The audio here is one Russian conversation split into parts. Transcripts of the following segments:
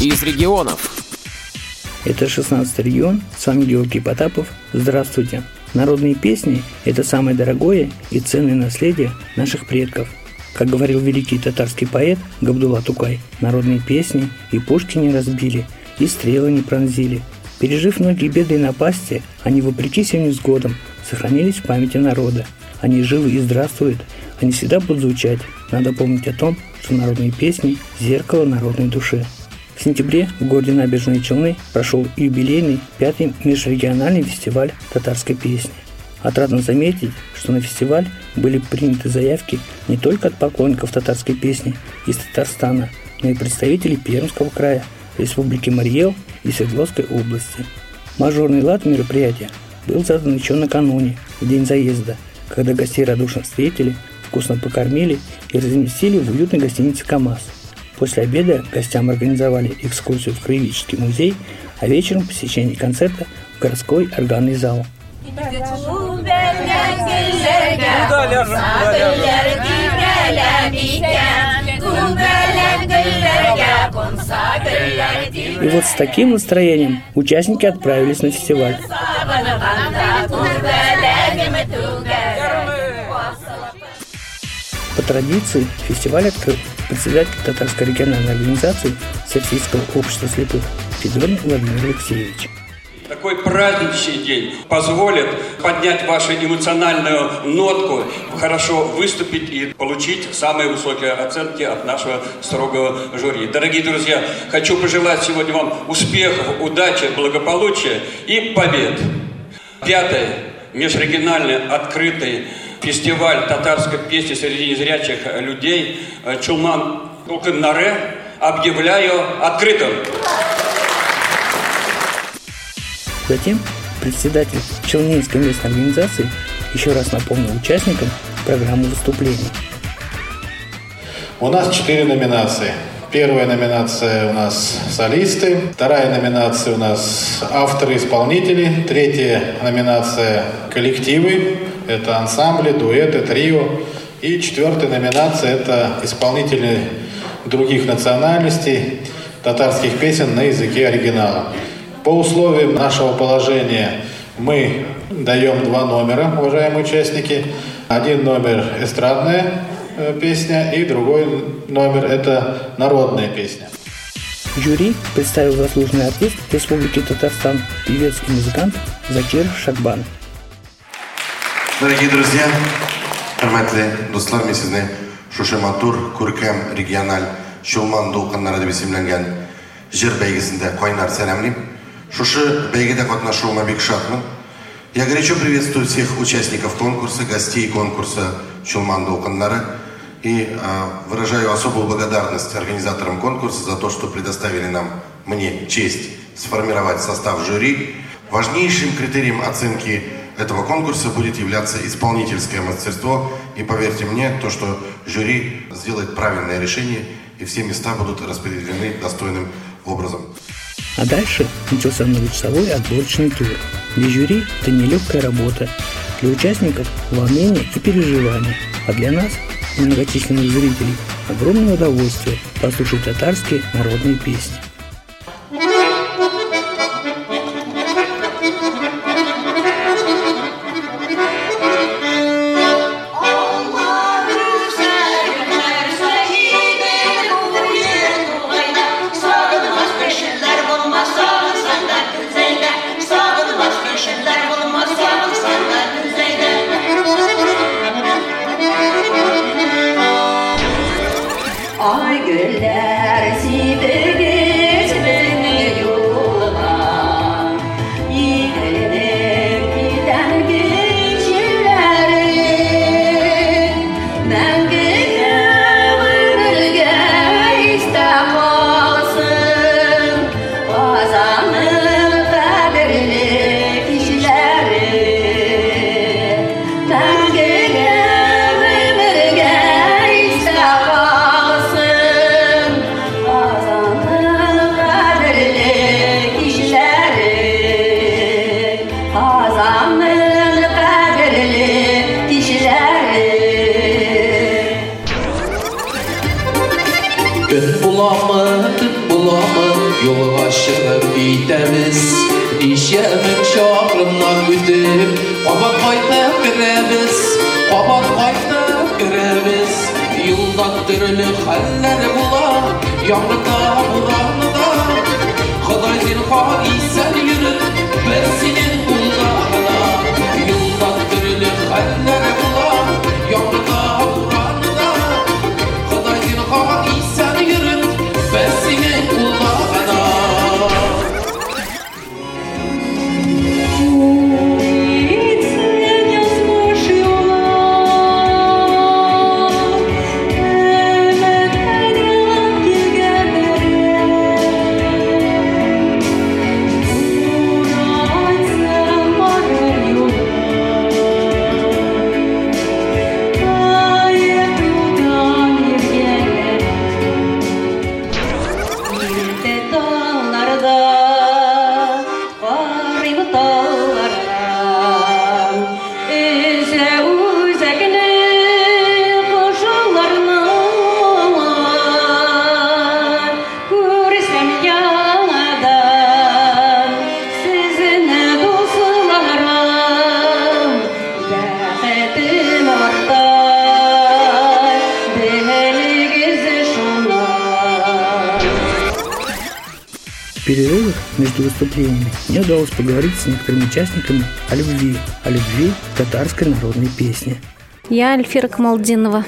из регионов. Это 16-й регион, с вами Георгий Потапов. Здравствуйте. Народные песни – это самое дорогое и ценное наследие наших предков. Как говорил великий татарский поэт Габдулла Тукай, народные песни и пушки не разбили, и стрелы не пронзили. Пережив многие беды и напасти, они, вопреки всем невзгодам, сохранились в памяти народа. Они живы и здравствуют, они всегда будут звучать. Надо помнить о том, что народные песни – зеркало народной души. В сентябре в городе Набережные Челны прошел юбилейный 5-й межрегиональный фестиваль татарской песни. Отрадно заметить, что на фестиваль были приняты заявки не только от поклонников татарской песни из Татарстана, но и представителей Пермского края, Республики Марий Эл и Свердловской области. Мажорный лад мероприятия был задан еще накануне, в день заезда, когда гостей радушно встретили, вкусно покормили и разместили в уютной гостинице «КамАЗ». После обеда гостям организовали экскурсию в Кривичский музей, а вечером посещение концерта в городской органный зал. И вот с таким настроением участники отправились на фестиваль. По традиции фестиваль открыл председатель татарской региональной организации Всероссийского общества слепых Федорий Владимирович Алексеевич. Такой праздничный день позволит поднять вашу эмоциональную нотку, хорошо выступить и получить самые высокие оценки от нашего строгого жюри. Дорогие друзья, хочу пожелать сегодня вам успехов, удачи, благополучия и побед. 5-й межрегиональный открытый фестиваль татарской песни среди незрячих людей «Чулман Укан-Наре» объявляю открытым. Затем председатель Челнинской местной организации еще раз напомнил участникам программу выступлений. У нас 4 номинации. Первая номинация у нас солисты, вторая номинация у нас авторы-исполнители, третья номинация коллективы. Это ансамбли, дуэты, трио. И четвертая номинация – это исполнители других национальностей, татарских песен на языке оригинала. По условиям нашего положения мы даем 2 номера, уважаемые участники. Один номер – эстрадная песня, и другой номер – это народная песня. Жюри представил заслуженный артист Республики Татарстан, певец и музыкант Закир Шахман. Дорогие друзья, хөрмәтле дуслар, мен сезне шушы матур, күркәм региональ Чулман Укан-Нарада бәйгесенә җыр бәйгесендә кайнар сәламлим. Шушы бәйгедә катнашуыма бик шатмын. Я горячо приветствую всех участников конкурса, гостей конкурса Чулман Укан-Нары и выражаю особую благодарность организаторам конкурса за то, что предоставили мне честь сформировать состав жюри. Важнейшим критерием оценки этого конкурса будет являться исполнительское мастерство. И поверьте мне, то, что жюри сделает правильное решение, и все места будут распределены достойным образом. А дальше начался многочасовой отборочный тур. Для жюри это нелегкая работа. Для участников волнение и переживания. А для нас, многочисленных зрителей, огромное удовольствие послушать татарские народные песни. Tut bulama, tut bulama. Yoluna çıkıp gitemiz İşemin çağrımdan gütüp Kabat kaytap giremiz Kabat kaytap giremiz Yıldan türlü haller bula Yağmurda buranıda Kıday zilhani sen yürü Ben senin kullarına Yıldan türlü haller bula Yağmurda buranıda Kıday zilhani sen yürü Ben senin kullarına между выступлениями мне удалось поговорить с некоторыми участниками о любви татарской народной песни. Я Альфира Камалдинова,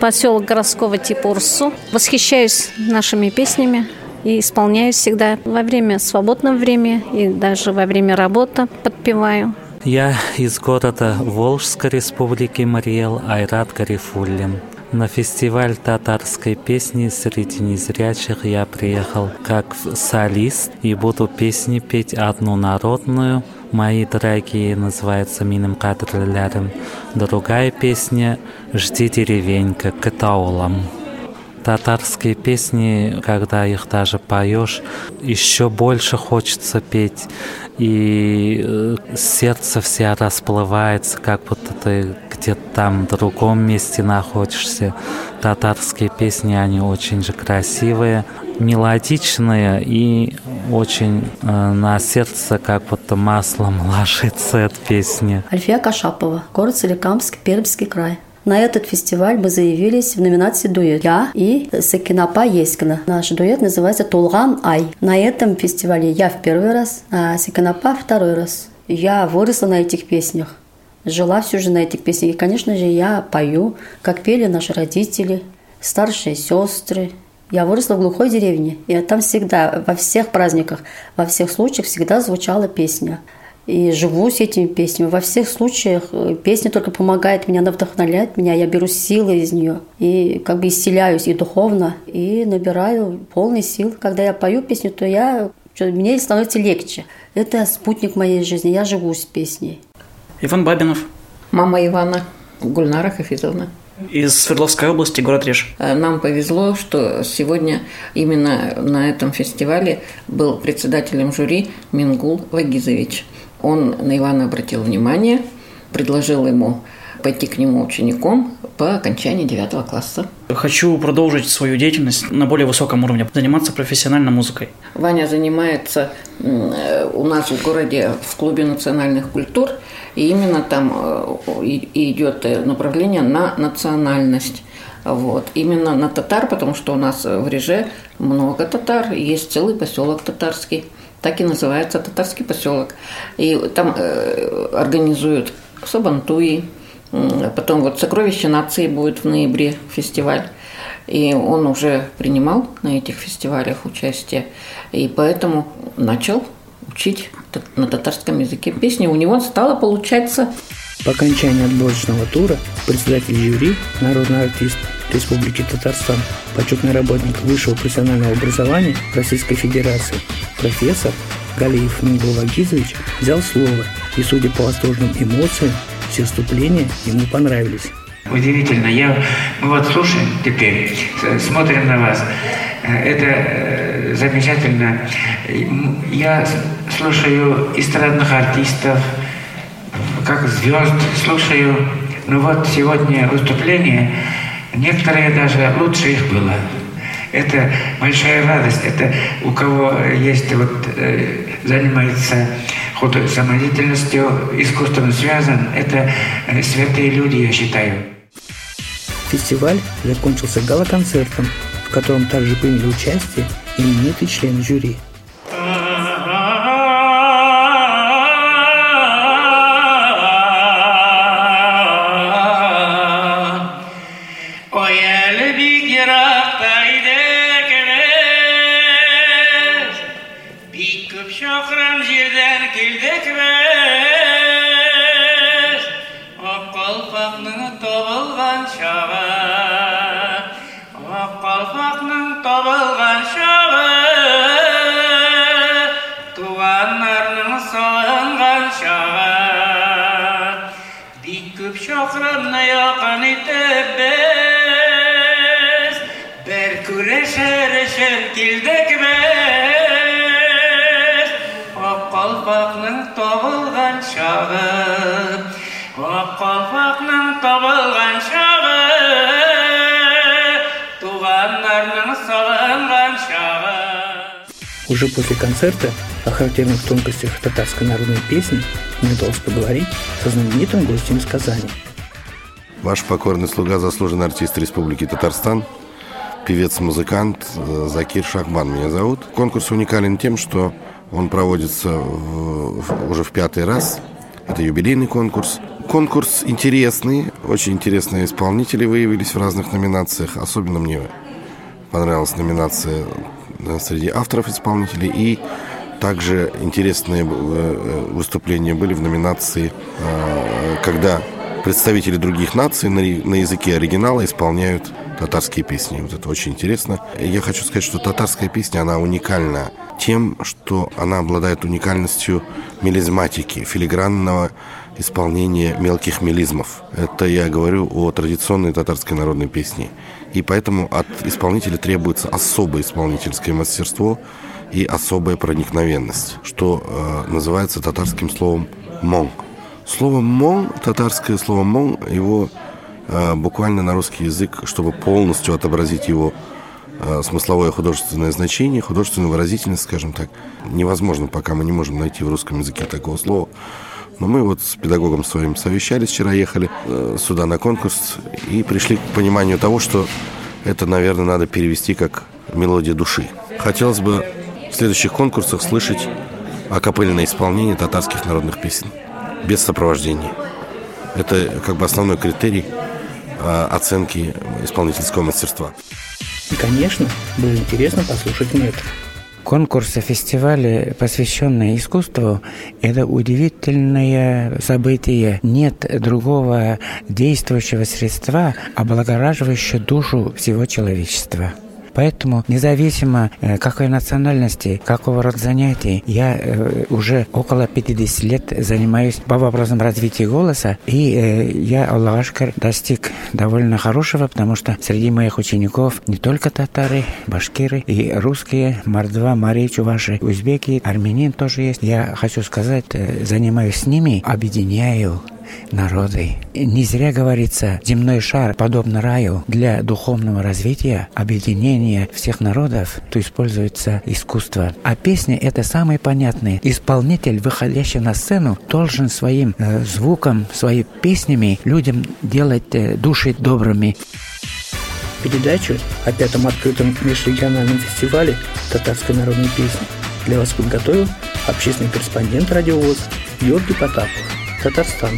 поселок городского типа Урсу. Восхищаюсь нашими песнями и исполняю всегда во время свободного времени и даже во время работы подпеваю. Я из города Волжской Республики Марий Эл, Айрат Гарифуллин. На фестиваль татарской песни среди незрячих я приехал как солист и буду песни петь одну народную. Мои дорогие называются «Миним кадрлярым». Другая песня «Жди деревенька» к таулам. Татарские песни, когда их даже поешь, еще больше хочется петь. И сердце все расплывается, как будто ты где-то там в другом месте находишься. Татарские песни, они очень же красивые, мелодичные и очень на сердце как будто маслом ложится эта песня. Альфия Кашапова, город Соликамск, Пермский край. На этот фестиваль мы заявились в номинации «Дуэт». Я и Сакинапа Ескина. Наш дуэт называется «Толган Ай». На этом фестивале я в первый раз, а Сакинапа второй раз. Я выросла на этих песнях, жила всю жизнь на этих песнях. И, конечно же, я пою, как пели наши родители, старшие сестры. Я выросла в глухой деревне, и там всегда, во всех праздниках, во всех случаях всегда звучала песня. И живу с этими песнями. Во всех случаях песня только помогает мне, она вдохновляет меня. Я беру силы из нее и как бы исцеляюсь и духовно, и набираю полный сил. Когда я пою песню, то мне становится легче. Это спутник моей жизни. Я живу с песней. Иван Бабинов. Мама Ивана. Гульнара Хафизовна. Из Свердловской области, город Реж. Нам повезло, что сегодня именно на этом фестивале был председателем жюри Мингул Лагизович. Он на Ивана обратил внимание, предложил ему пойти к нему учеником по окончании 9 класса. Хочу продолжить свою деятельность на более высоком уровне, заниматься профессиональной музыкой. Ваня занимается у нас в городе в клубе национальных культур, и именно там и идет направление на национальность. Вот. Именно на татар, потому что у нас в Реже много татар, есть целый поселок татарский. Так и называется татарский поселок. И там организуют сабантуи, потом вот «Сокровище нации» будет в ноябре фестиваль. И он уже принимал на этих фестивалях участие. И поэтому начал учить на татарском языке песни. У него стало получаться. По окончании отборочного тура председатель жюри, народный артист Республики Татарстан, почетный работник высшего профессионального образования Российской Федерации, профессор Галиев Нургалиевич взял слово, и, судя по восторженным эмоциям, все вступления ему понравились. Удивительно. Мы вот слушаем теперь, смотрим на вас. Это замечательно. Я слушаю эстрадных артистов, как звезд, слушаю. Ну вот сегодня выступление, некоторые даже лучше их было. Это большая радость. Это у кого есть, вот, занимается самодеятельностью, искусством связан, это святые люди, я считаю. Фестиваль закончился гала-концертом, в котором также приняли участие именитый член жюри. Уже после концерта о характерных тонкостях татарской народной песни мне удалось поговорить со знаменитым гостем из Казани. Ваш покорный слуга, заслуженный артист Республики Татарстан, певец-музыкант Закир Шахман меня зовут. Конкурс уникален тем, что он проводится уже в 5-й раз. Это юбилейный конкурс. Конкурс интересный, очень интересные исполнители выявились в разных номинациях. Особенно мне понравилась номинация среди авторов-исполнителей, и также интересные выступления были в номинации, когда представители других наций на языке оригинала исполняют татарские песни. Вот это очень интересно. Я хочу сказать, что татарская песня, она уникальна тем, что она обладает уникальностью мелизматики, филигранного исполнения мелких мелизмов. Это я говорю о традиционной татарской народной песне. И поэтому от исполнителя требуется особое исполнительское мастерство и особая проникновенность, что называется татарским словом «мон». Слово «мон», татарское слово «мон», его буквально на русский язык, чтобы полностью отобразить его смысловое художественное значение, художественную выразительность, скажем так, невозможно, пока мы не можем найти в русском языке такого слова. Но мы вот с педагогом своим совещались, вчера ехали сюда на конкурс и пришли к пониманию того, что это, наверное, надо перевести как «мелодия души». Хотелось бы в следующих конкурсах слышать акапельное исполнение татарских народных песен без сопровождения. Это как бы основной критерий оценки исполнительского мастерства. И, конечно, было интересно послушать метр. Конкурсы, фестивали, посвященные искусству, это удивительное событие. Нет другого действующего средства, облагораживающего душу всего человечества. Поэтому, независимо какой национальности, какого рода занятий, я уже около 50 лет занимаюсь по вопросам развития голоса. И я, Аллах Ашкар, достиг довольно хорошего, потому что среди моих учеников не только татары, башкиры и русские, мордва, мари, чуваши, узбеки, армянин тоже есть. Я хочу сказать, занимаюсь с ними, объединяю народы. Не зря говорится, земной шар подобно раю. Для духовного развития, объединения всех народов, то используется искусство. А песни это самые понятные. Исполнитель, выходящий на сцену, должен своим звуком, своими песнями людям делать души добрыми. Передачу о 5-м открытом межрегиональном фестивале татарской народной песни для вас подготовил общественный корреспондент Радио ВОС Георгий Потапов. Татарстан.